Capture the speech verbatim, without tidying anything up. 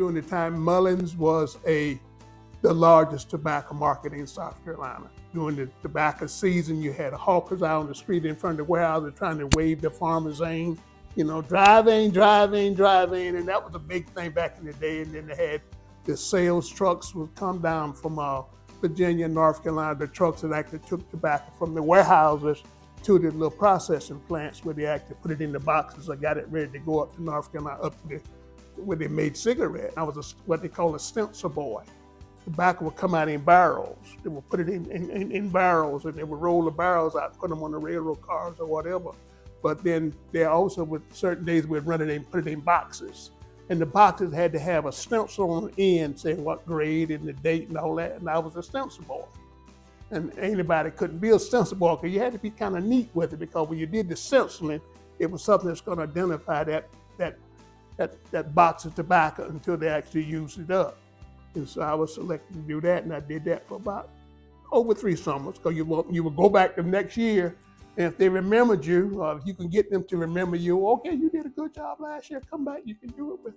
during the time Mullins was a the largest tobacco market in South Carolina. During the tobacco season, you had hawkers out on the street in front of the warehouses trying to wave the farmers' aim, you know, driving, driving, driving, and that was a big thing back in the day. And then they had the sales trucks would come down from uh, Virginia, North Carolina, the trucks that actually took tobacco from the warehouses to the little processing plants where they actually put it in the boxes and got it ready to go up to North Carolina, up to the, where they made cigarette. I was a, what they call a stencil boy. Tobacco would come out in barrels. They would put it in, in, in barrels, and they would roll the barrels out, put them on the railroad cars or whatever. But then they also, with certain days, would run it and put it in boxes. And the boxes had to have a stencil on the end saying what grade and the date and all that. And I was a stencil boy. And anybody couldn't be a stencil boy because you had to be kind of neat with it, because when you did the stenciling, it was something that's going to identify that, that, that, that box of tobacco until they actually used it up. And so I was selected to do that, and I did that for about over three summers, because you, you would go back the next year, and if they remembered you, or if you can get them to remember you, okay, you did a good job last year, come back, you can do it with